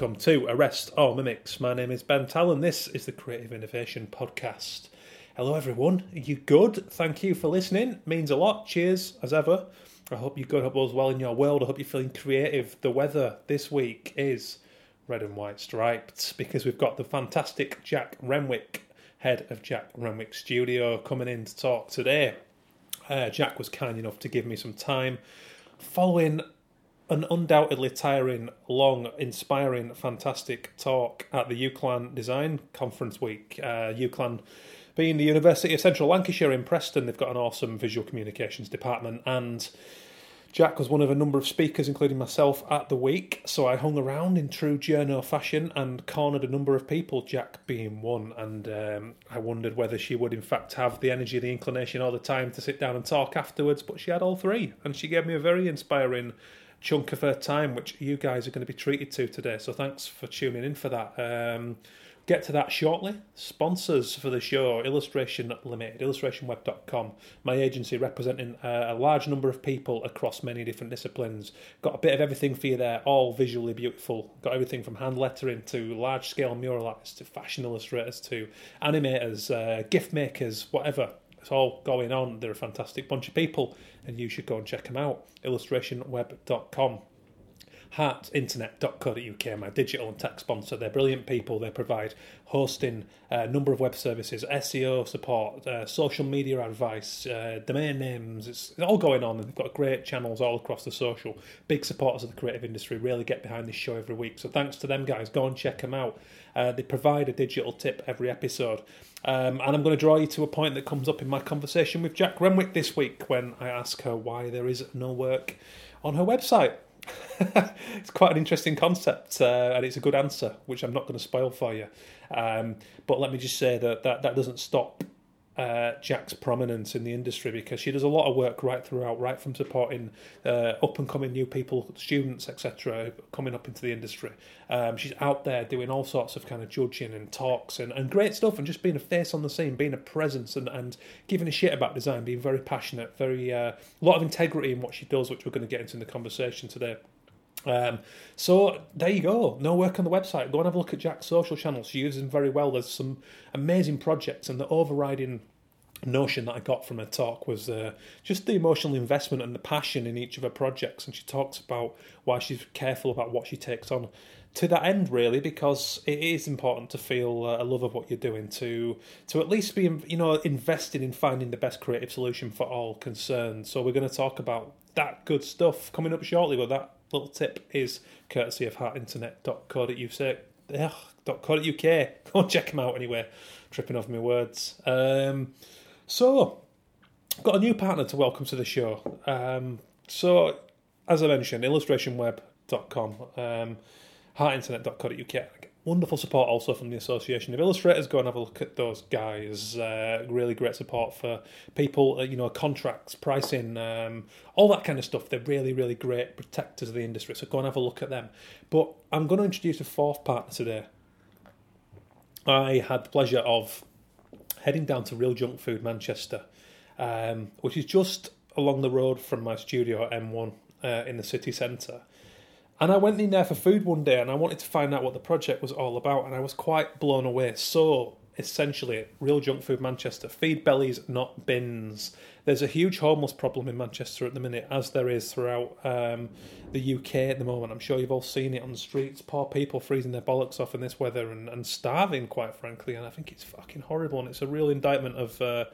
welcome to Arrest All Mimics. My name is Ben Talon. This is the Creative Innovation Podcast. Hello everyone. Are you good? Thank you for listening. It means a lot. Cheers, as ever. I hope you're good. I hope all's well in your world. I hope you're feeling creative. The weather this week is red and white striped because we've got the fantastic Jack Renwick, head of Jack Renwick Studio, coming in to talk today. Jack was kind enough to give me some time following an undoubtedly tiring, long, inspiring, fantastic talk at the UCLan Design Conference Week. UCLan being the University of Central Lancashire in Preston, they've got an awesome visual communications department, and Jack was one of a number of speakers, including myself, at the week, so I hung around in true journo fashion and cornered a number of people, Jack being one, and I wondered whether she would in fact have the energy, the inclination, or the time to sit down and talk afterwards, but she had all three, and she gave me a very inspiring chunk of her time, which you guys are going to be treated to today, so thanks for tuning in for that. Get to that shortly. Sponsors for the show: Illustration Limited, IllustrationWeb.com, my agency representing a large number of people across many different disciplines. Got a bit of everything for you there, all visually beautiful. Got everything from hand lettering to large scale mural artists to fashion illustrators to animators, gift makers, whatever. It's all going on. They're a fantastic bunch of people, and you should go and check them out. IllustrationWeb.com. Hart internet.co.uk, my digital and tech sponsor. They're brilliant people. They provide hosting, a number of web services, SEO support, social media advice, domain names. It's all going on. They've got great channels all across the social. Big supporters of the creative industry, really get behind this show every week. So thanks to them, guys. Go and check them out. They provide a digital tip every episode. And I'm going to draw you to a point that comes up in my conversation with Jack Renwick this week when I ask her why there is no work on her website. It's quite an interesting concept, and it's a good answer, which I'm not going to spoil for you. But let me just say that doesn't stop Jack's prominence in the industry, because she does a lot of work right throughout, right from supporting up-and-coming new people, students, etc., coming up into the industry. She's out there doing all sorts of kind of judging and talks and great stuff, and just being a face on the scene, being a presence and giving a shit about design, being very passionate, very lot of integrity in what she does, which we're going to get into in the conversation today. So there you go. No work on the website. Go and have a look at Jack's social channels. She uses them very well. There's some amazing projects, and the overriding notion that I got from her talk was just the emotional investment and the passion in each of her projects. And she talks about why she's careful about what she takes on to that end, really, because it is important to feel a love of what you're doing, to at least be, invested in finding the best creative solution for all concerned. So we're going to talk about that good stuff coming up shortly, but that little tip is courtesy of heartinternet.co.uk. Go and check them out anyway. Tripping off my words. So, got a new partner to welcome to the show. So, as I mentioned, illustrationweb.com, heartinternet.co.uk. Wonderful support also from the Association of Illustrators. Go and have a look at those guys. Really great support for people, contracts, pricing, all that kind of stuff. They're really, really great protectors of the industry. So go and have a look at them. But I'm going to introduce a fourth partner today. I had the pleasure of heading down to Real Junk Food Manchester, which is just along the road from my studio at M1 in the city centre. And I went in there for food one day, and I wanted to find out what the project was all about, and I was quite blown away. So, essentially, Real Junk Food Manchester, feed bellies, not bins. There's a huge homeless problem in Manchester at the minute, as there is throughout the UK at the moment. I'm sure you've all seen it on the streets. Poor people freezing their bollocks off in this weather and starving, quite frankly, and I think it's fucking horrible, and it's a real indictment of,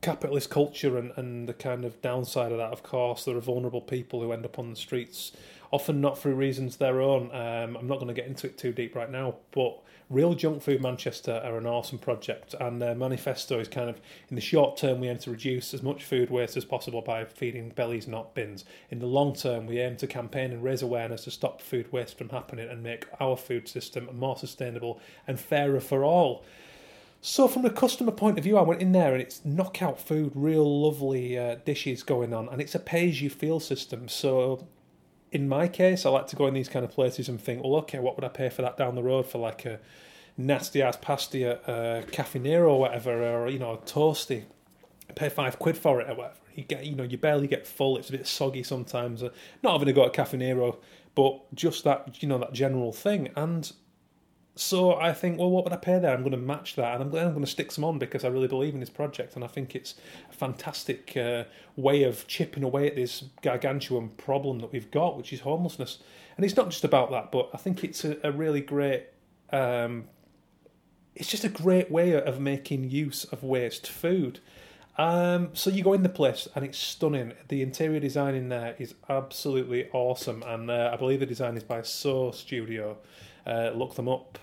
capitalist culture and the kind of downside of that. Of course, there are vulnerable people who end up on the streets, often not through reasons their own. I'm not going to get into it too deep right now, but Real Junk Food Manchester are an awesome project, and their manifesto is kind of, in the short term, we aim to reduce as much food waste as possible by feeding bellies, not bins. In the long term, we aim to campaign and raise awareness to stop food waste from happening and make our food system more sustainable and fairer for all. So from the customer point of view, I went in there and it's knockout food, real lovely dishes going on, and it's a pay-as-you-feel system. So in my case, I like to go in these kind of places and think, well, okay, what would I pay for that down the road, for like a nasty-ass pasty at Cafe Nero or whatever, or, a toasty, I pay £5 for it or whatever. you barely get full. It's a bit soggy sometimes. Not having a go at Caffeinero, but just that, that general thing. And so I think, well, what would I pay there? I'm going to match that, and I'm going to stick some on because I really believe in this project, and I think it's a fantastic way of chipping away at this gargantuan problem that we've got, which is homelessness. And it's not just about that, but I think it's a really great... it's just a great way of making use of waste food. So you go in the place and it's stunning. The interior design in there is absolutely awesome, and I believe the design is by So Studio. Look them up.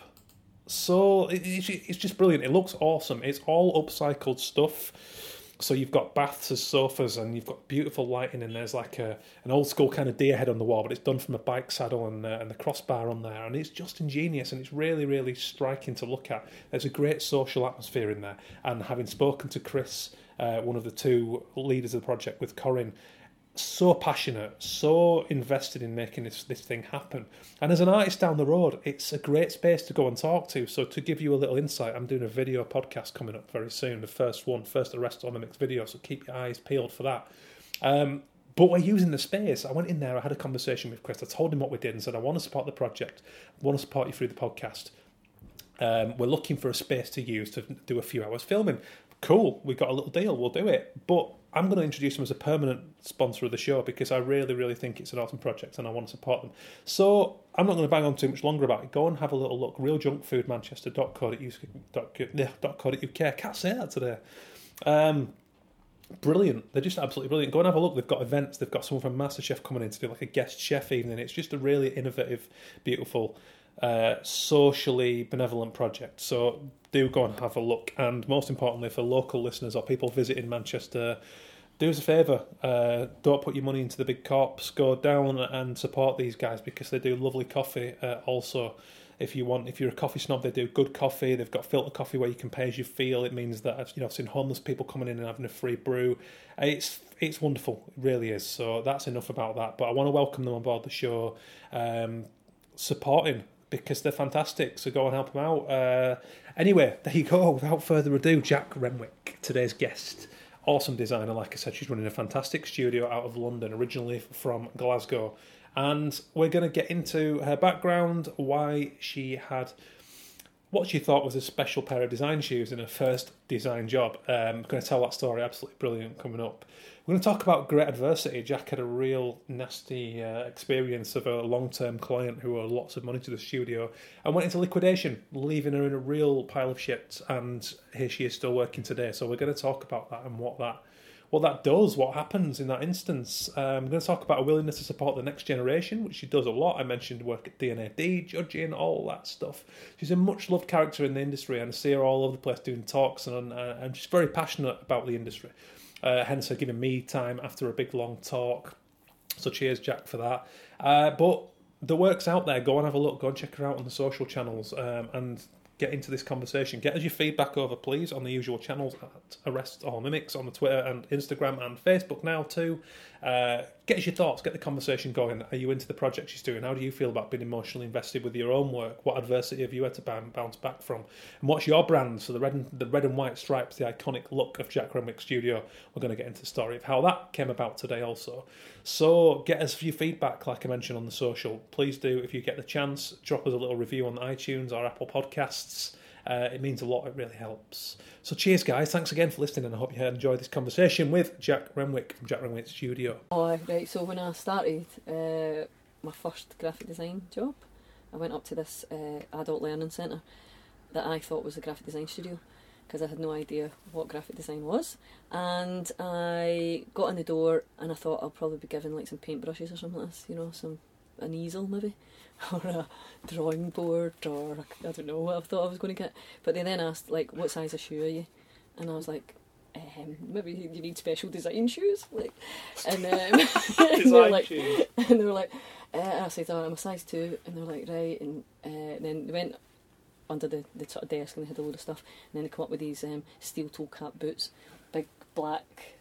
So it's just brilliant. It looks awesome. It's all upcycled stuff. So you've got baths as sofas, and you've got beautiful lighting, and there's like an old school kind of deer head on the wall, but it's done from a bike saddle and the crossbar on there, and it's just ingenious, and it's really, really striking to look at. There's a great social atmosphere in there, and having spoken to Chris, one of the two leaders of the project with Corinne, so passionate, so invested in making this thing happen. And as an artist down the road, it's a great space to go and talk to. So to give you a little insight, I'm doing a video podcast coming up very soon, the first Arrest All Mimics video, so keep your eyes peeled for that. But we're using the space. I went in there, I had a conversation with Chris, I told him what we did and said, I want to support the project, I want to support you through the podcast. We're looking for a space to use to do a few hours filming. Cool, we've got a little deal, we'll do it. But I'm going to introduce them as a permanent sponsor of the show because I really, really think it's an awesome project and I want to support them. So I'm not going to bang on too much longer about it. Go and have a little look. RealJunkFoodManchester.co.uk. I can't say that today. Brilliant. They're just absolutely brilliant. Go and have a look. They've got events. They've got someone from MasterChef coming in to do like a guest chef evening. It's just a really innovative, beautiful, socially benevolent project. So do go and have a look. And most importantly, for local listeners or people visiting Manchester, do us a favour. Don't put your money into the big corps. Go down and support these guys because they do lovely coffee. Also, if you're a coffee snob, they do good coffee. They've got filter coffee where you can pay as you feel. It means that I've seen homeless people coming in and having a free brew. It's wonderful. It really is. So that's enough about that. But I want to welcome them on board the show. Supporting. Because they're fantastic, so go and help them out. Anyway, there you go. Without further ado, Jack Renwick, today's guest. Awesome designer, like I said, she's running a fantastic studio out of London, originally from Glasgow. And we're going to get into her background, why she had what she thought was a special pair of design shoes in her first design job. I'm going to tell that story, absolutely brilliant, coming up. We're going to talk about great adversity. Jack had a real nasty experience of a long-term client who owed lots of money to the studio and went into liquidation, leaving her in a real pile of shit. And here she is still working today. So we're going to talk about that and what that does, what happens in that instance. I'm going to talk about a willingness to support the next generation, which she does a lot. I mentioned work at D&AD, judging, all that stuff. She's a much-loved character in the industry, and I see her all over the place doing talks, and she's very passionate about the industry. Hence her giving me time after a big long talk. So cheers, Jack, for that. But the work's out there. Go and have a look. Go and check her out on the social channels and get into this conversation. Get us your feedback over, please, on the usual channels at Arrest All Mimics on the Twitter and Instagram and Facebook now too. Get us your thoughts. Get the conversation going. Are you into the project she's doing? How do you feel about being emotionally invested with your own work? What adversity have you had to bounce back from? And what's your brand? So the red and white stripes, the iconic look of Jack Renwick Studio. We're going to get into the story of how that came about today also. So get us your feedback, like I mentioned, on the social. Please do, if you get the chance, drop us a little review on iTunes or Apple Podcasts. It means a lot. It really helps. So cheers, guys. Thanks again for listening, and I hope you enjoyed this conversation with Jack Renwick from Jack Renwick Studio. Oh, right. So when I started my first graphic design job, I went up to this adult learning centre that I thought was a graphic design studio because I had no idea what graphic design was. And I got in the door and I thought I'll probably be given like some paintbrushes or something like this, an easel maybe, or a drawing board, or I don't know what I thought I was going to get. But they then asked, like, what size of shoe are you? And I was like, maybe you need special design shoes? Like, shoes. And they were like, I said, oh, I'm a size 2. And they were like, right. And then they went under the sort of desk and they had a load of stuff. And then they come up with these steel toe cap boots, big black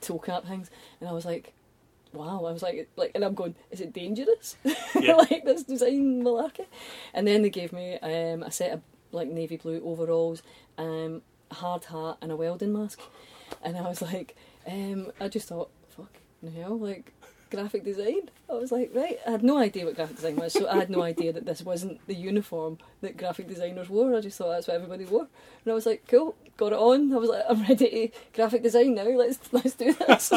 toe cap things. And I was like, wow, I was like, and I'm going, is it dangerous? Yeah. Like, this design malarkey. And then they gave me a set of, like, navy blue overalls, a hard hat and a welding mask. And I was like, I just thought, fuck no hell, like graphic design. I was like, right, I had no idea what graphic design was, so I had no idea that this wasn't the uniform that graphic designers wore. I just thought that's what everybody wore, and I was like, cool, got it on. I was like, I'm ready to graphic design now. Let's do this.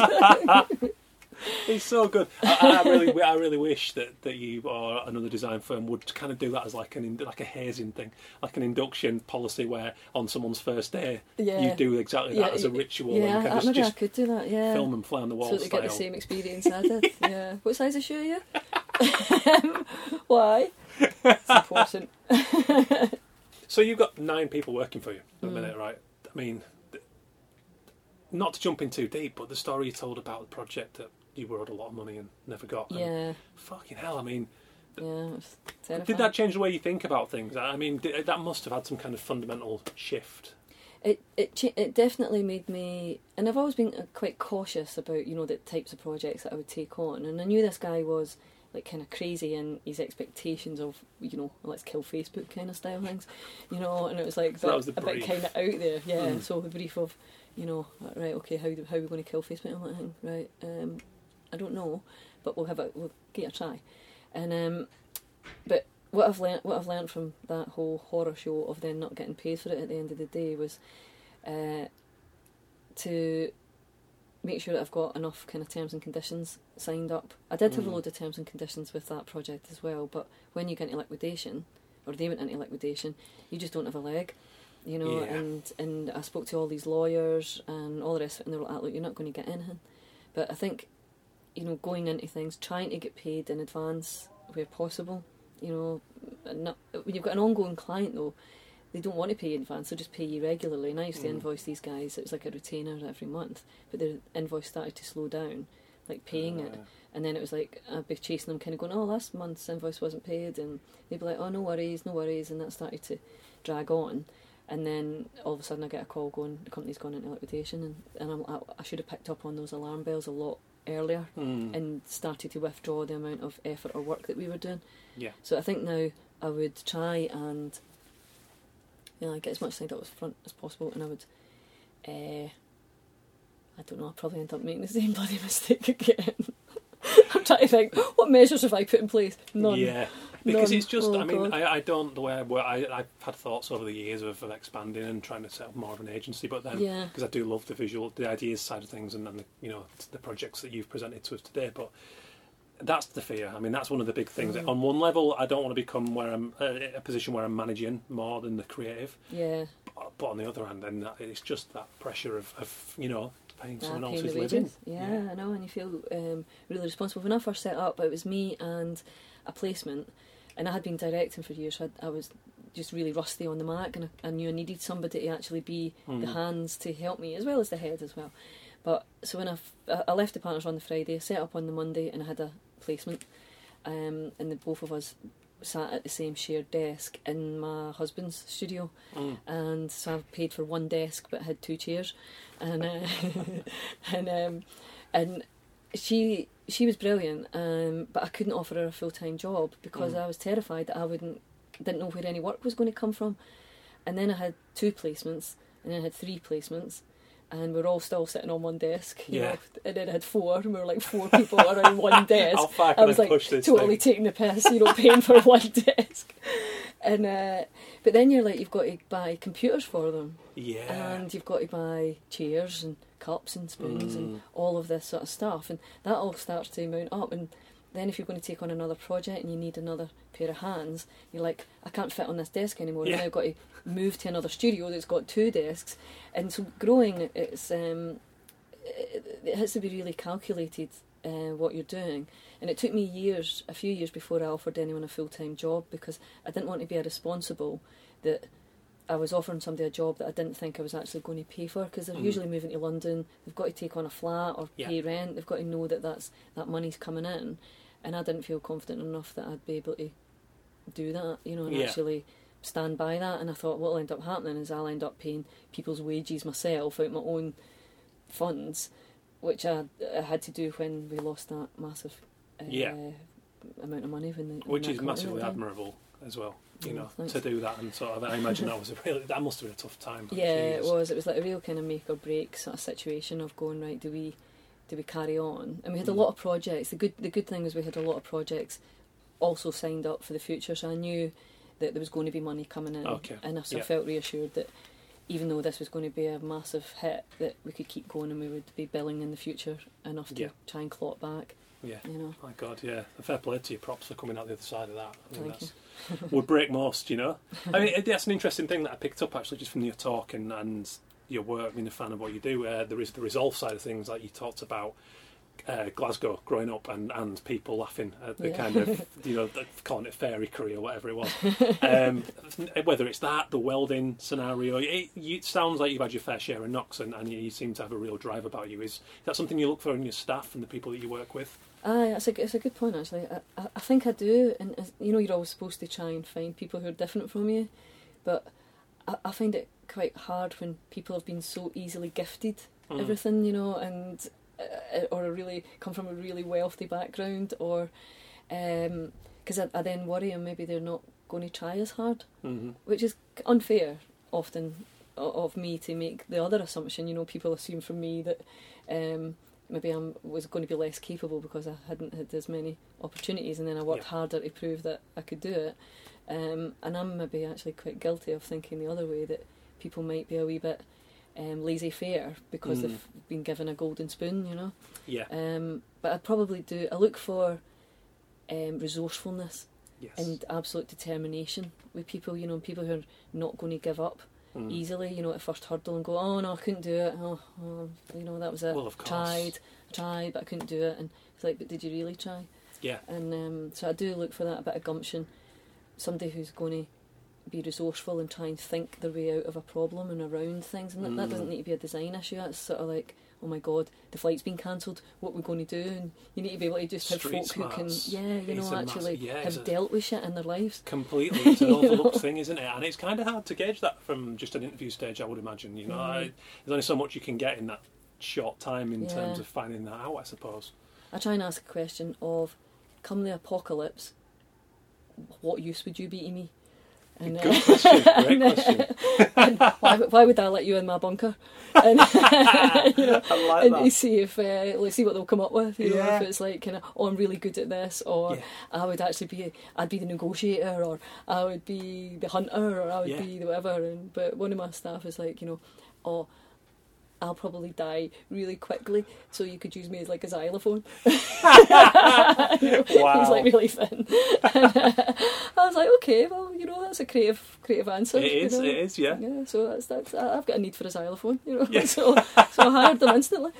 It's so good. I really wish that you or another design firm would kind of do that as like a hazing thing, like an induction policy where on someone's first day you do exactly that as a ritual. Yeah, and I could do that. Yeah, film and fly on the wall. So they get the same experience I did. Yeah. What size of shoe are you? Why? It's important. So you've got 9 people working for you at the minute, right? I mean, not to jump in too deep, but the story you told about the project that you were owed a lot of money and never got. And yeah. Fucking hell, I mean... Yeah, it's terrifying. Did that change the way you think about things? I mean, that must have had some kind of fundamental shift. It definitely made me... And I've always been quite cautious about, the types of projects that I would take on. And I knew this guy was, like, kind of crazy in his expectations of, let's kill Facebook kind of style things. And it was, like, so a bit kind of out there. Yeah, so the brief of... right, okay, how are we going to kill Facebook? I'm like, right, I don't know, but we'll get a try. And but what I've learnt from that whole horror show of then not getting paid for it at the end of the day was to make sure that I've got enough kind of terms and conditions signed up. I did have a load of terms and conditions with that project as well, but when you get into liquidation, or they went into liquidation, you just don't have a leg. Yeah. And I spoke to all these lawyers and all the rest of it, and they were like, look, you're not going to get anything. But I think, going into things, trying to get paid in advance where possible, when you've got an ongoing client, though, they don't want to pay you in advance, they'll just pay you regularly. And I used to invoice these guys, it was like a retainer every month, but their invoice started to slow down, like paying it. And then it was like, I'd be chasing them, kind of going, oh, last month's invoice wasn't paid. And they'd be like, oh, no worries. And that started to drag on. And then all of a sudden I get a call going, the company's gone into liquidation, and I should have picked up on those alarm bells a lot earlier and started to withdraw the amount of effort or work that we were doing. Yeah. So I think now I would try and get as much signed up as front as possible, and I would, I'd probably end up making the same bloody mistake again. I'm trying to think, what measures have I put in place? None. Yeah. Because it's just, I've had thoughts over the years of expanding and trying to set up more of an agency, but then, because I do love the ideas side of things and the projects that you've presented to us today, but that's the fear. I mean, that's one of the big things. Mm. On one level, I don't want to become where I'm a position where I'm managing more than the creative. Yeah. But on the other hand, then it's just that pressure of paying someone else's living. Yeah, I know, and you feel really responsible. When I first set up, it was me and a placement, and I had been directing for years, so I was just really rusty on the mark, and I knew I needed somebody to actually be the hands to help me, as well as the head as well. But so when I left the partners on the Friday, set up on the Monday, and I had a placement, and the both of us sat at the same shared desk in my husband's studio, and so I paid for one desk but I had 2 chairs, and and she was brilliant, but I couldn't offer her a full-time job because I was terrified that I didn't know where any work was going to come from. And then I had 2 placements, and then I had 3 placements, and we were all still sitting on one desk. Yeah. And then I had 4, and we were like 4 people around one desk. How far can I was like push this totally thing? Taking the piss, paying for one desk. And but then you're like, you've got to buy computers for them. Yeah. And you've got to buy chairs and cups and spoons and all of this sort of stuff, and that all starts to mount up. And then if you're going to take on another project and you need another pair of hands, you're like, I can't fit on this desk anymore. Yeah. I've now got to move to another studio that's got 2 desks. And so growing, it has to be really calculated what you're doing. And it took me a few years before I offered anyone a full-time job, because I didn't want to be irresponsible that I was offering somebody a job that I didn't think I was actually going to pay for, because they're usually moving to London, they've got to take on a flat or pay rent, they've got to know that money's coming in, and I didn't feel confident enough that I'd be able to do that, and actually stand by that. And I thought what'll end up happening is I'll end up paying people's wages myself out my own funds, which I had to do when we lost that massive amount of money in the which is massively admirable as well, you know, thanks. To do that and sort of, I imagine that was that must have been a tough time. Yeah, it was like a real kind of make or break sort of situation of going, right, do we carry on? And we had a lot of projects. The good thing was we had a lot of projects also signed up for the future, so I knew that there was going to be money coming in, and I sort of felt reassured that even though this was going to be a massive hit, that we could keep going and we would be billing in the future enough to try and claw it back. Yeah, you know. My God, yeah. A fair play to you, props for coming out the other side of that. I mean, would break most, you know. I mean, that's an interesting thing that I picked up actually just from your talk and your work, being a fan of what you do. There is the resolve side of things, like you talked about Glasgow growing up and people laughing at the kind of, you know, calling it fairy career or whatever it was. Whether it's that, the welding scenario, it sounds like you've had your fair share of knocks and you seem to have a real drive about you. Is that something you look for in your staff and the people that you work with? Aye, it's a good point actually. I think I do, and you know, you're always supposed to try and find people who are different from you, but I find it quite hard when people have been so easily gifted everything, you know, and or come from a really wealthy background, or because I then worry and maybe they're not going to try as hard, which is unfair often of me to make the other assumption. You know, people assume from me that maybe I was going to be less capable because I hadn't had as many opportunities, and then I worked harder to prove that I could do it. And I'm maybe actually quite guilty of thinking the other way, that people might be a wee bit laissez-faire because they've been given a golden spoon, you know. Yeah. But I probably do. I look for resourcefulness and absolute determination with people, you know, people who are not going to give up easily, you know, at first hurdle and go, oh no, I couldn't do it, oh you know, that was it. Well, of course. I tried but I couldn't do it, and it's like, but did you really try? Yeah. And so I do look for that, a bit of gumption, somebody who's going to be resourceful and try and think their way out of a problem and around things, and that doesn't need to be a design issue. That's sort of like, oh my God, the flight's been cancelled, what are we going to do? And you need to be able to just have folk who can, have dealt with shit in their lives. Completely. It's an overlooked thing, isn't it? And it's kind of hard to gauge that from just an interview stage, I would imagine. You know, there's only so much you can get in that short time in terms of finding that out, I suppose. I try and ask a question of, come the apocalypse, what use would you be to me? And, good question, great question. And why would I let you in my bunker? And, you know, I like that. And see what they'll come up with. You know, if it's like, kind of, oh, I'm really good at this, or I'd be the negotiator, or I would be the hunter, or I would be the whatever. But one of my staff is like, you know, oh, I'll probably die really quickly, so you could use me as like a xylophone. You know, wow. He's like really thin. And, I was like, okay, well, you know, that's a creative answer. It is, yeah. So that's I've got a need for a xylophone, you know. Yeah. So I hired them instantly.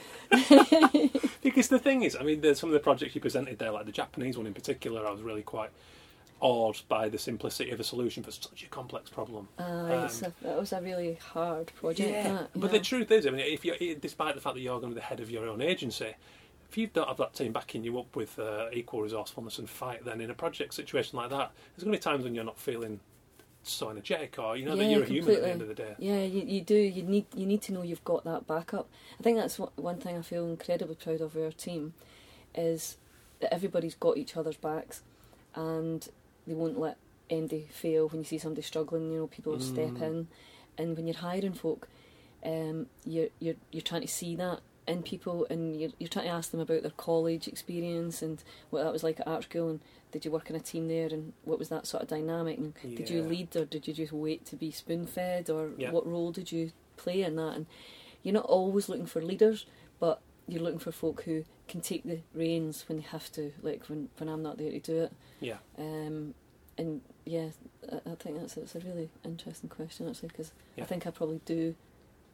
Because the thing is, I mean, some of the projects you presented there, like the Japanese one in particular, I was really quite awed by the simplicity of a solution for such a complex problem. That was a really hard project. Yeah. But the truth is, I mean, if you, despite the fact that you're going to be the head of your own agency, if you don't have that team backing you up with equal resourcefulness and fight, then in a project situation like that, there's going to be times when you're not feeling so energetic, or you know that you're completely a human at the end of the day. Yeah, you do. You need to know you've got that backup. I think that's one thing I feel incredibly proud of our team, is that everybody's got each other's backs, and they won't let anybody fail. When you see somebody struggling, you know, people will step in. And when you're hiring folk, you're trying to see that in people, and you're trying to ask them about their college experience and what that was like at art school, and did you work in a team there, and what was that sort of dynamic, and did you lead, or did you just wait to be spoon-fed, or what role did you play in that? And you're not always looking for leaders, but you're looking for folk who can take the reins when they have to, like when I'm not there to do it. Yeah. And yeah, I think that's a really interesting question actually, because I think I probably do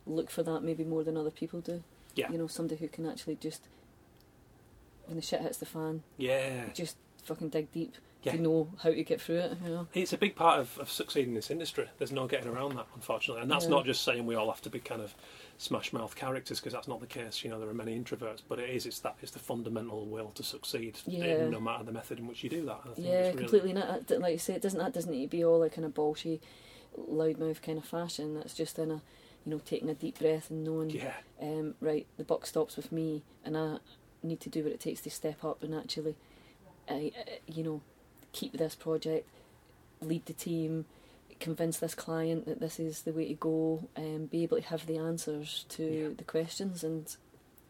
look for that maybe more than other people do. Yeah. You know, somebody who can actually just, when the shit hits the fan, just fucking dig deep to know how to get through it. You know? It's a big part of succeeding in this industry. There's no getting around that, unfortunately. And that's not just saying we all have to be kind of smash-mouth characters, because that's not the case. You know, there are many introverts, but it's the fundamental will to succeed, no matter the method in which you do that. I think it's completely. Not, like you say, it doesn't need to be all like in a bolshy, loudmouth kind of fashion. That's just in a, you know, taking a deep breath and knowing, right, the buck stops with me, and I need to do what it takes to step up and actually you know, keep this project, lead the team, convince this client that this is the way to go, and be able to have the answers to the questions. And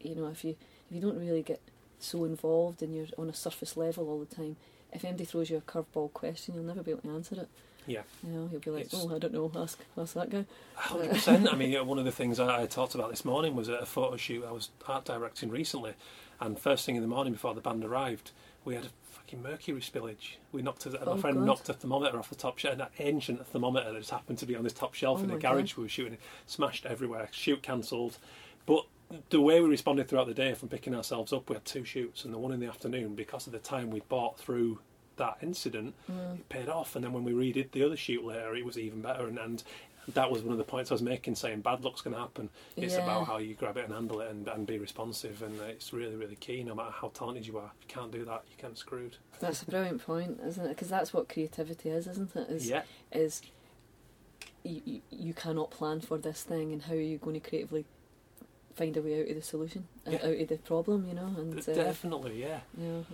you know, if you don't really get so involved and you're on a surface level all the time, if anybody throws you a curveball question, you'll never be able to answer it. Yeah, you know, you'll be like, it's... oh, I don't know, ask that guy. 100%. I mean, one of the things I talked about this morning was at a photo shoot I was art directing recently, and first thing in the morning before the band arrived, we had a fucking mercury spillage. We knocked a, my friend knocked a thermometer off the top shelf, an ancient thermometer that just happened to be on this top shelf in the garage we were shooting. Smashed everywhere. Shoot cancelled. But the way we responded throughout the day, from picking ourselves up, we had two shoots, and the one in the afternoon, because of the time we bought through that incident, it paid off. And then when we redid the other shoot later, it was even better. And that was one of the points I was making, saying bad luck's going to happen. It's about how you grab it and handle it, and be responsive. And it's really, really key. No matter how talented you are, if you can't do that, you're kind of screwed. That's a brilliant point, isn't it? Because that's what creativity is, isn't it? You cannot plan for this thing, and how are you going to creatively find a way out of the solution, out of the problem, you know? And definitely, you know,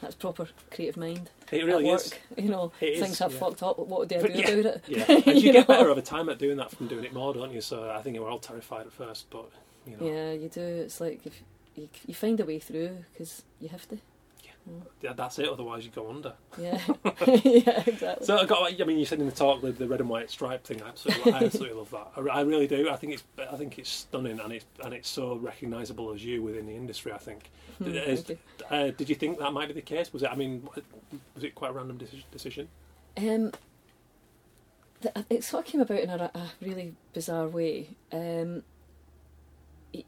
that's proper creative mind. It really is. You know, it things have fucked up. What do I do about it? Yeah, and you get better over time at doing that from doing it more, don't you? So I think we're all terrified at first, but you know. Yeah, you do. It's like if you find a way through because you have to. Yeah, that's it. Otherwise, you go under. Yeah, yeah, exactly. So I mean, you said in the talk the red and white stripe thing. I absolutely love that. I really do. I think it's stunning, and it's so recognisable as you within the industry. I think. Did you think that might be the case? Was it? I mean, was it quite a random decision? It sort of came about in a really bizarre way.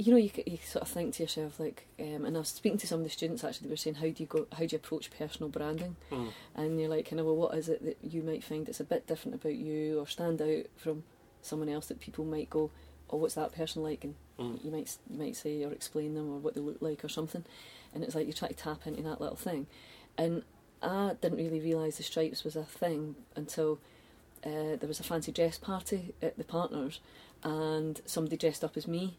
You know, you sort of think to yourself, like, and I was speaking to some of the students actually. They were saying, how do you approach personal branding? And you're like, you know, well, what is it that you might find that's a bit different about you, or stand out from someone else that people might go, oh, what's that person like? And you might say or explain them, or what they look like or something. And it's like you try to tap into that little thing. And I didn't really realise the stripes was a thing until there was a fancy dress party at the Partners, and somebody dressed up as me.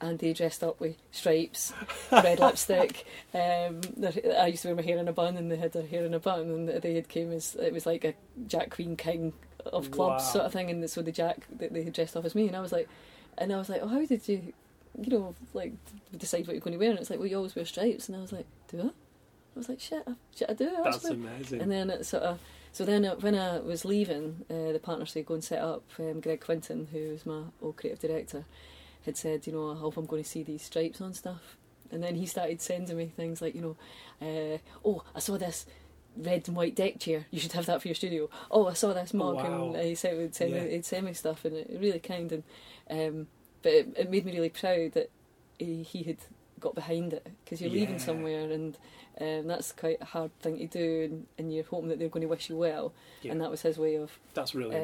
And they dressed up with stripes, red lipstick. I used to wear my hair in a bun, and they had their hair in a bun, and they had came as, it was like a Jack Queen King of clubs sort of thing. And so the Jack that they had dressed up as me, and I was like, oh, how did you, you know, like decide what you're going to wear? And it's like, well, you always wear stripes. And I was like, do I? I was like, shit, I do. That's amazing. And then it sort of. So then when I was leaving, the Partners said, go and set up Greg Quinton, who was my old creative director. Had said, you know, I hope I'm going to see these stripes on stuff. And then he started sending me things like, you know, I saw this red and white deck chair, you should have that for your studio. Oh, I saw this mug, and he said he'd send me stuff, and it really kind. And but it made me really proud that he had got behind it, because you're leaving somewhere, and that's quite a hard thing to do, and you're hoping that they're going to wish you well, and that was his way of... That's really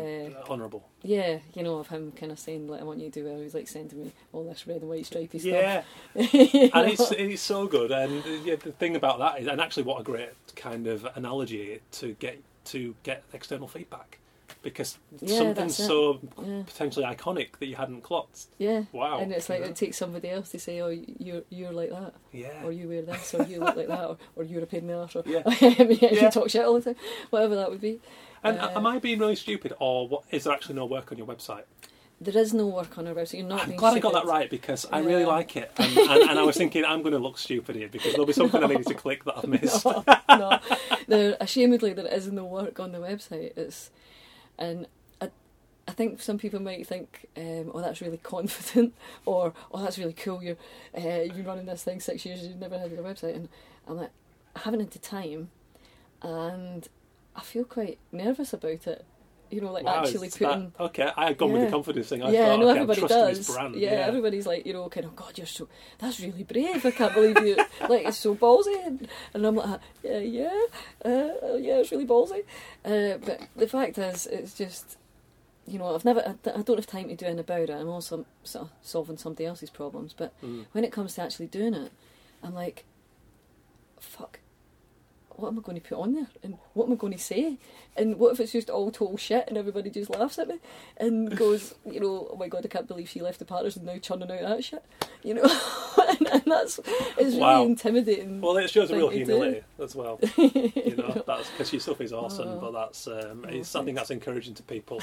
honourable. Yeah, you know, of him kind of saying, like, I want you to do well, he was like sending me all this red and white stripey stuff. Yeah, and it's so good, and the thing about that is, and actually what a great kind of analogy to get external feedback, because something's so potentially iconic that you hadn't clocked. Yeah. Wow. And it's like it takes somebody else to say, oh, you're like that. Yeah. Or you wear this, or you look like that, or you're a pain in the arse, or you talk shit all the time, whatever that would be. And am I being really stupid, or is there actually no work on your website? There is no work on our website. You're not. I'm glad stupid. I got that right, because I really like it, and I was thinking I'm going to look stupid here because there'll be something I need to click that I've missed. No. There, ashamedly, there is no work on the website. It's. And I think some people might think, oh, that's really confident, or oh, that's really cool. You've been running this thing 6 years, and you've never had a website. And I'm like, I haven't had the time, and I feel quite nervous about it. You know, like actually putting. That, okay, I had gone with the confidence thing. I thought, no, everybody I'm trusting this brand. Yeah, everybody's like, you know, kind of, God, you're so. That's really brave. I can't believe you. Like, it's so ballsy, and I'm like, yeah, it's really ballsy. But the fact is, it's just, you know, I don't have time to do anything about it. I'm also sort of solving somebody else's problems. But when it comes to actually doing it, I'm like, fuck. What am I going to put on there, and what am I going to say, and what if it's just all total shit and everybody just laughs at me and goes, you know, oh my God, I can't believe she left the Partners and now churning out that shit, you know. And and it's really intimidating. Well, it shows a real humility as well. You know, that's because your stuff is awesome, but that's I think that's encouraging to people.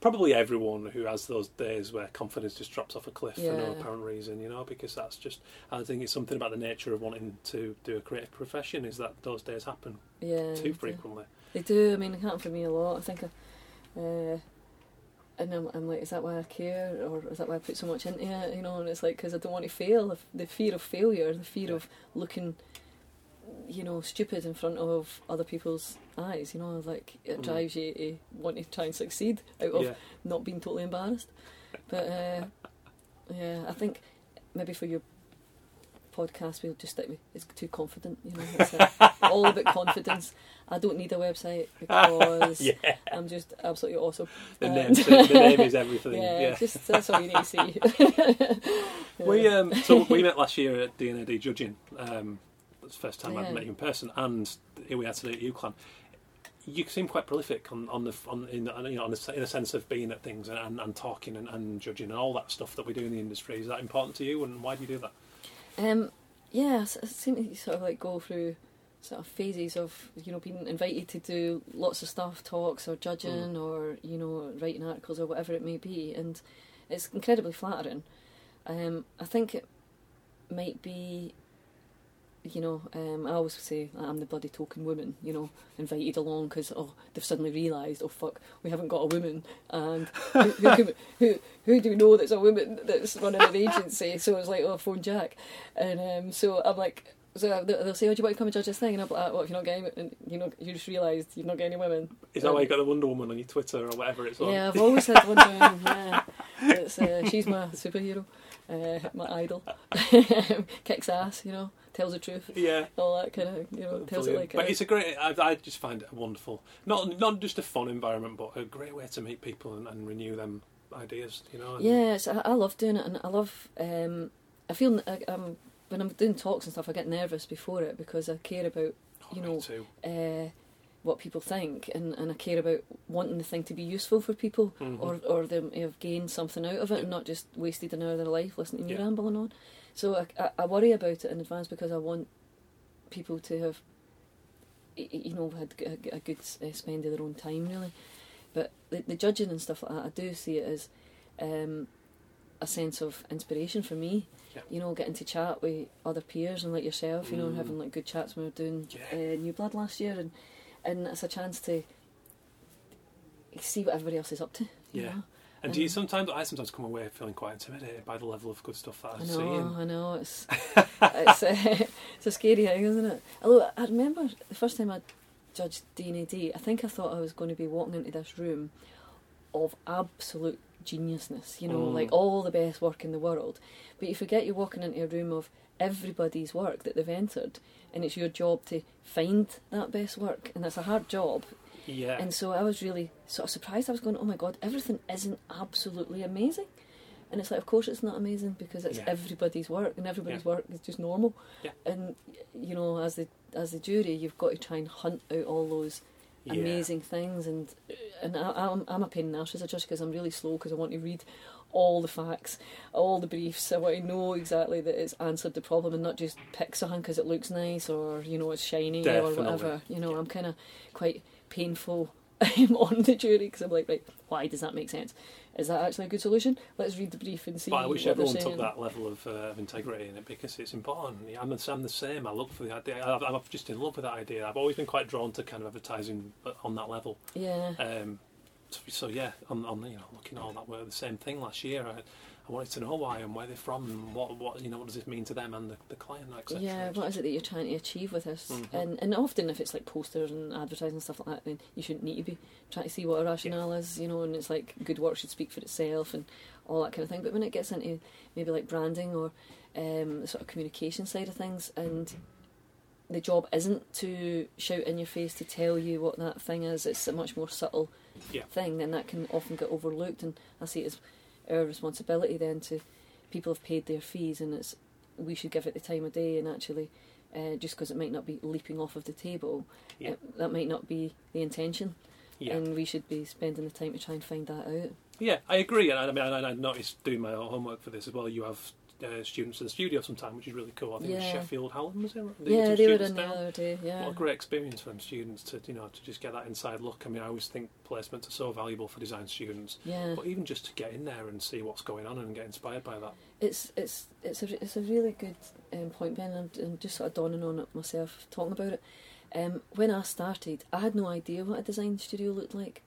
Probably everyone who has those days where confidence just drops off a cliff for no apparent reason, you know, because that's just, I think it's something about the nature of wanting to do a creative profession is that those days happen too frequently. They do. I mean, it happened for me a lot. I think I'm like, is that why I care, or is that why I put so much into it? You know, and it's like, because I don't want to fail. The fear of failure, the fear of looking, you know, stupid in front of other people's eyes. You know, like it drives you to want to try and succeed out of not being totally embarrassed. But I think maybe for your podcast we'll just stick with it's too confident, you know, it's all about confidence. I don't need a website because I'm just absolutely awesome. The name is everything. Just that's all you need to see. We met last year at D&AD judging. That's the first time I've met you in person, and here we are today at UCLan. You seem quite prolific in the sense of being at things and talking and judging and all that stuff that we do in the industry. Is that important to you, and why do you do that? I seem to sort of like go through sort of phases of, you know, being invited to do lots of stuff, talks or judging or, you know, writing articles or whatever it may be, and it's incredibly flattering. I think it might be, you know, I always say I'm the bloody token woman, you know, invited along because, they've suddenly realised, fuck, we haven't got a woman, and who do we know that's a woman that's running an agency? So it's like, phone Jack. And so I'm like, so they'll say, oh, do you want to come and judge this thing? And I'm like, well, if you're not getting, and you just realised you've not got any women. Is that why you got the Wonder Woman on your Twitter or whatever it's on? Yeah, I've always had Wonder Woman, It's, she's my superhero, my idol. Kicks ass, you know. Tells the truth, all that kind of, you know, tells it like. But it's a great. I just find it a wonderful, not just a fun environment, but a great way to meet people and renew them ideas, you know. Yes, I love doing it, and I love. I feel when I'm doing talks and stuff, I get nervous before it because I care about, what people think, and I care about wanting the thing to be useful for people, or they may have gained something out of it and not just wasted an hour of their life listening to me rambling on. So I worry about it in advance because I want people to have, you know, had a good spend of their own time, really. But the judging and stuff like that, I do see it as a sense of inspiration for me. Yeah. You know, getting to chat with other peers and like yourself, you know, and having like good chats when we were doing New Blood last year, and it's a chance to see what everybody else is up to. You know? And do you sometimes? I sometimes come away feeling quite intimidated by the level of good stuff that I'm seeing. I know, it's a scary thing, isn't it? Although I remember the first time I judged D&AD, I think I thought I was going to be walking into this room of absolute geniusness, you know, like all the best work in the world. But you forget you're walking into a room of everybody's work that they've entered, and it's your job to find that best work, and that's a hard job. Yeah. And so I was really sort of surprised. I was going, oh my God, everything isn't absolutely amazing. And it's like, of course it's not amazing because it's everybody's work, and everybody's work is just normal. Yeah. And, you know, as the jury, you've got to try and hunt out all those amazing things. And I'm a pain in the arse as a judge because I'm really slow because I want to read all the facts, all the briefs. I want to know exactly that it's answered the problem and not just pick something because it looks nice or, you know, it's shiny or whatever. You know, I'm kind of quite painful on the jury because I'm like, right, why does that make sense? Is that actually a good solution? Let's read the brief and see. But I wish everyone took that level of integrity in it because it's important. I'm the same. I look for the idea. I'm just in love with that idea. I've always been quite drawn to kind of advertising on that level. Yeah. So, on you know, looking at all that work, the same thing last year. I wanted to know why and where they're from and what you know, what does this mean to them and the client, etc. Yeah, what is it that you're trying to achieve with this? Mm-hmm. And often if it's like posters and advertising and stuff like that, then you shouldn't need to be trying to see what a rationale is, you know, and it's like good work should speak for itself and all that kind of thing. But when it gets into maybe like branding or the sort of communication side of things, and the job isn't to shout in your face to tell you what that thing is, it's a much more subtle thing, then that can often get overlooked. And I see it as our responsibility then to people have paid their fees, and it's we should give it the time of day. And actually, just because it might not be leaping off of the table, that might not be the intention, and we should be spending the time to try and find that out. Yeah, I agree, and I mean, I noticed doing my own homework for this as well. You have students in the studio sometime, which is really cool. I think it was Sheffield Hallam, was it? Yeah, they were in the other day. Yeah. What a great experience for them students to, you know, to just get that inside look. I mean, I always think placements are so valuable for design students. Yeah. But even just to get in there and see what's going on and get inspired by that. It's a really good point, Ben. I'm just sort of dawning on it myself talking about it. When I started, I had no idea what a design studio looked like.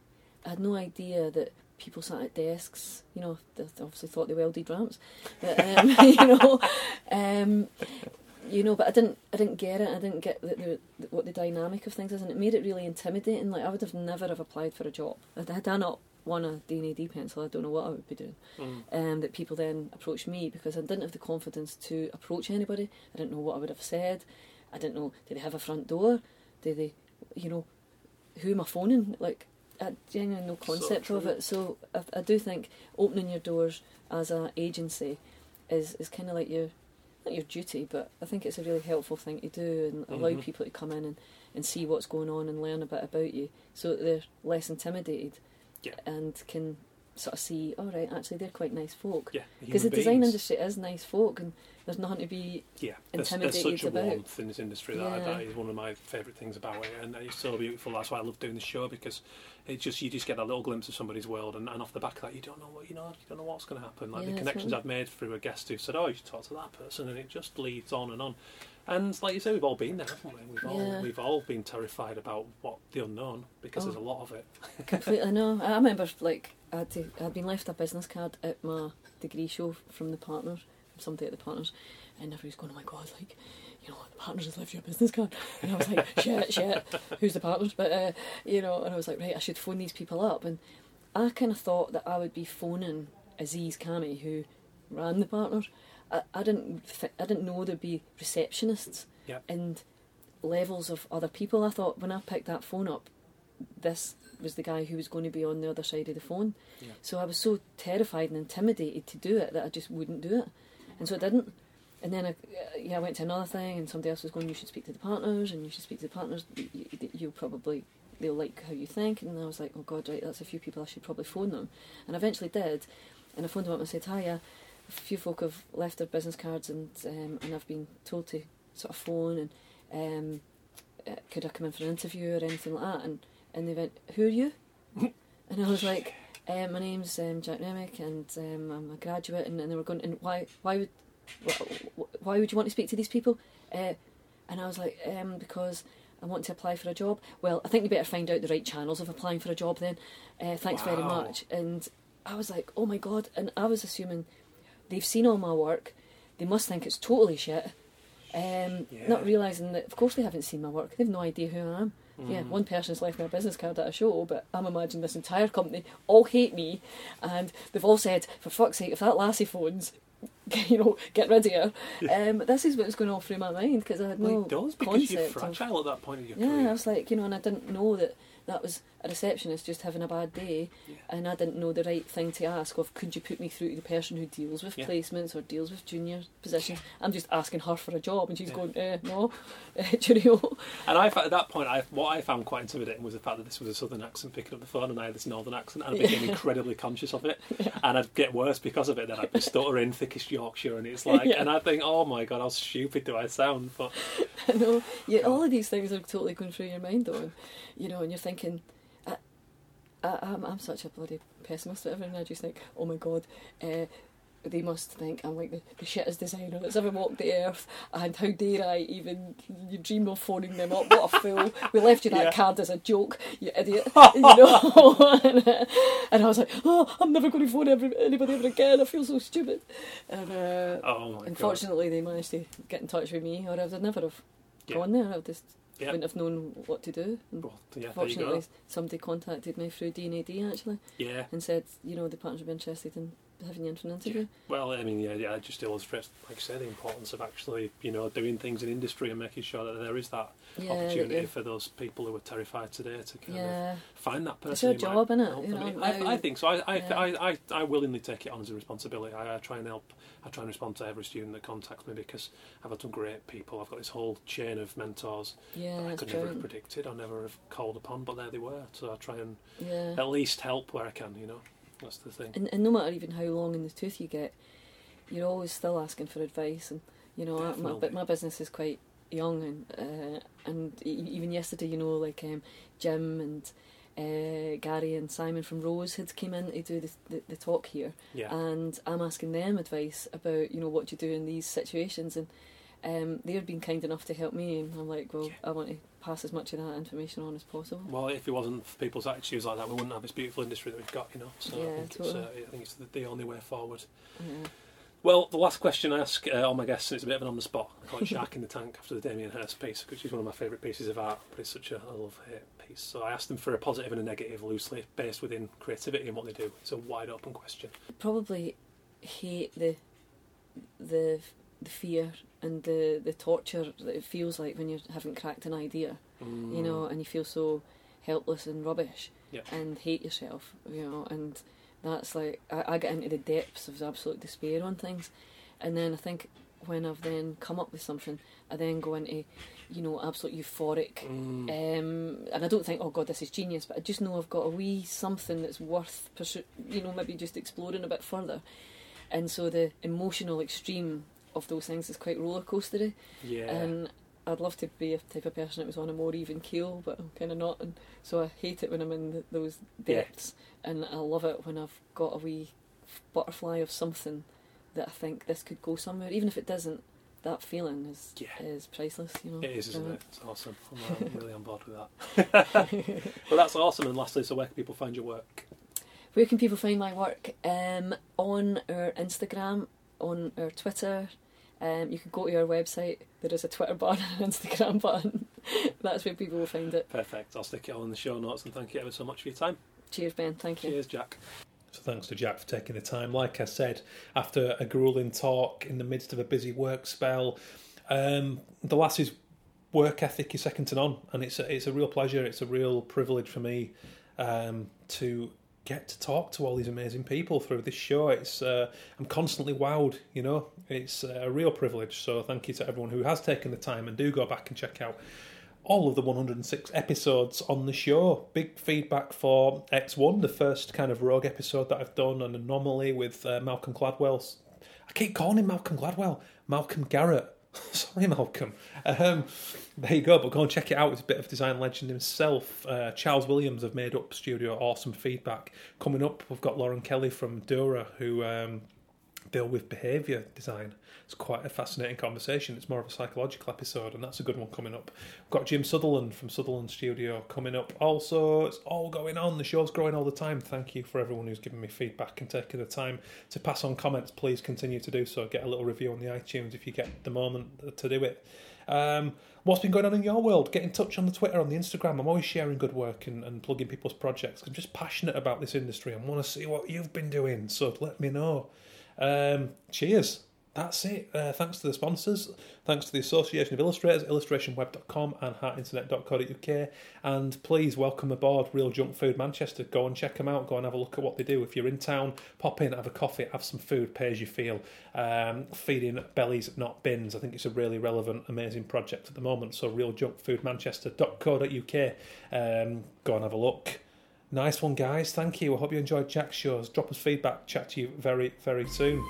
I had no idea that people sat at desks, you know, they obviously thought they welded ramps, but, but I didn't get it. I didn't get what the dynamic of things is, and it made it really intimidating. Like, I would have never have applied for a job. Had I not won a D&AD pencil, I don't know what I would be doing. That people then approached me because I didn't have the confidence to approach anybody. I didn't know what I would have said. I didn't know, did they have a front door? Did they, you know, who am I phoning? Like, I genuinely no concept of it. So I do think opening your doors as an agency is kind of like your, not your duty, but I think it's a really helpful thing to do and allow people to come in and see what's going on and learn a bit about you so that they're less intimidated and can sort of see, all right, actually they're quite nice folk. Yeah, because the design industry is nice folk and there's nothing to be intimidated about. There's such a warmth in this industry that is one of my favourite things about it, and it's so beautiful. That's why I love doing the show, because it's just, you just get that little glimpse of somebody's world, and off the back of that, you don't know what you don't know what's going to happen. Like the connections I've made through a guest who said, "Oh, you should talk to that person," and it just leads on. And like you say, we've all been there, haven't we? We've all been terrified about what the unknown, because there's a lot of it. Completely. No, I remember I'd been left a business card at my degree show from the partners, somebody at the partners, and everybody's going, "Oh my God, like, you know, the partners has left you a business card," and I was like, shit, who's the partners? But and I was like, right, I should phone these people up, and I kind of thought that I would be phoning Aziz Kami, who ran the partners. I didn't know there'd be receptionists and levels of other people. I thought when I picked that phone up, this was the guy who was going to be on the other side of the phone. Yeah. So I was so terrified and intimidated to do it that I just wouldn't do it. And so I didn't. And then I went to another thing, and somebody else was going, "You should speak to the partners, and you should speak to the partners. They'll like how you think." And I was like, "Oh God, right, that's a few people. I should probably phone them." And I eventually did. And I phoned them up and I said, "Hiya, a few folk have left their business cards, and I've been told to sort of phone, and could I come in for an interview or anything like that?" And they went, "Who are you?" And I was like, "My name's Jack Renwick, and I'm a graduate." And they were going, "And why would you want to speak to these people?" And I was like, "Because I want to apply for a job." "Well, I think you better find out the right channels of applying for a job then. Thanks very much." And I was like, "Oh my God!" And I was assuming they've seen all my work, they must think it's totally shit. Not realising that, of course, they haven't seen my work. They've no idea who I am. Yeah, one person's left me a business card at a show, but I'm imagining this entire company all hate me, and they've all said, "For fuck's sake, if that lassie phones, you know, get rid of her." This is what's going on through my mind, because I had no concept. You're fragile at that point in your career. Yeah, I was like, you know, and I didn't know that was a receptionist just having a bad day, and I didn't know the right thing to ask of, could you put me through to the person who deals with placements or deals with junior positions? I'm just asking her for a job, and she's going, "No, cheerio." And at that point, what I found quite intimidating was the fact that this was a southern accent picking up the phone, and I had this northern accent, and I became incredibly conscious of it, and I'd get worse because of it. Then I'd be stuttering, thickest Yorkshire, and it's like, and I think, oh my God, how stupid do I sound? But I know, all of these things are totally going through your mind, though, you know, and you're thinking, I'm such a bloody pessimist, whatever, and I just think, oh my God, they must think I'm like the shittest designer that's ever walked the earth, and how dare I even dream of phoning them up, what a fool, we left you that card as a joke, you idiot, you know. And I was like, oh, I'm never going to phone anybody ever again, I feel so stupid. And unfortunately God, they managed to get in touch with me, or I would never have gone there. I would just wouldn't have known what to do. Well, fortunately, somebody contacted me through D&AD actually, and said, you know, the partners would be interested in having you in for an interview. Well, I mean, I just illustrate, like I say, the importance of actually, you know, doing things in industry and making sure that there is that opportunity for those people who are terrified today to kind of find that person. It's your job, isn't it? You know, I think so. I willingly take it on as a responsibility. I try and help. I try and respond to every student that contacts me, because I've had some great people. I've got this whole chain of mentors that I could never have predicted or never have called upon, but there they were. So I try and at least help where I can, you know. That's the thing. And no matter even how long in the tooth you get, you're always still asking for advice, and you know, my business is quite young, and even yesterday, you know, like Jim and Gary and Simon from Rose had came in to do the talk here, yeah. And I'm asking them advice about, you know, what you do in these situations, and they've been kind enough to help me, and I'm like, well, yeah. I want to pass as much of that information on as possible. Well, if it wasn't for people's attitudes like that, we wouldn't have this beautiful industry that we've got, you know. So yeah, I think it's the only way forward. Yeah. Well, the last question I ask all my guests, and it's a bit of an on-the-spot, I call it Shark in the Tank, after the Damien Hirst piece, which is one of my favourite pieces of art, but it's such a love-hate piece. So I asked them for a positive and a negative, loosely, based within creativity and what they do. It's a wide-open question. Probably hate the fear and the torture that it feels like when you haven't cracked an idea, you know, and you feel so helpless and rubbish, yeah. And hate yourself, you know, and... That's like, I get into the depths of absolute despair on things, and then I think when I've then come up with something, I then go into, you know, absolute euphoric, and I don't think, oh God, this is genius, but I just know I've got a wee something that's worth, you know, maybe just exploring a bit further, and so the emotional extreme of those things is quite rollercoastery, yeah. And I'd love to be a type of person that was on a more even keel, but I'm kind of not, and so I hate it when I'm in those depths, yeah. And I love it when I've got a wee butterfly of something that I think this could go somewhere, even if it doesn't. That feeling is priceless, you know. It is, isn't it? It's awesome. I'm really on board with that. Well, that's awesome. And lastly, so where can people find your work? Where can people find my work? On our Instagram, on our Twitter. You can go to our website. There is a Twitter button and an Instagram button. That's where people will find it. Perfect. I'll stick it all in the show notes, and thank you ever so much for your time. Cheers, Ben. Thank you. Cheers, Jack. So thanks to Jack for taking the time. Like I said, after a gruelling talk in the midst of a busy work spell, the lass's work ethic is second to none, and it's a real pleasure. It's a real privilege for me to get to talk to all these amazing people through this show. I'm constantly wowed, you know. It's a real privilege, so thank you to everyone who has taken the time, and do go back and check out all of the 106 episodes on the show. Big feedback for X1, the first kind of rogue episode that I've done, an anomaly with Malcolm Gladwell's... I keep calling him Malcolm Gladwell. Malcolm Garrett. Sorry, Malcolm. There you go, but go and check it out. It's a bit of design legend himself. Charles Williams of Made Up Studio, awesome feedback. Coming up, we've got Lauren Kelly from Dura, who deal with behaviour design. It's quite a fascinating conversation. It's more of a psychological episode, and that's a good one coming up. We've got Jim Sutherland from Sutherland Studio coming up. Also, it's all going on. The show's growing all the time. Thank you for everyone who's given me feedback and taking the time to pass on comments. Please continue to do so. Get a little review on the iTunes if you get the moment to do it. What's been going on in your world? Get in touch on the Twitter, on the Instagram. I'm always sharing good work and plugging people's projects. I'm just passionate about this industry and want to see what you've been doing, so let me know. Cheers. That's it. Thanks to the sponsors. Thanks to the Association of Illustrators, IllustrationWeb.com and Hart internet.co.uk. And please welcome aboard Real Junk Food Manchester. Go and check them out. Go and have a look at what they do. If you're in town, pop in, have a coffee, have some food, pay as you feel. Feeding bellies, not bins. I think it's a really relevant, amazing project at the moment. So RealJunkFoodManchester.co.uk. Go and have a look. Nice one, guys. Thank you. I hope you enjoyed Jack's shows. Drop us feedback. Chat to you very, very soon.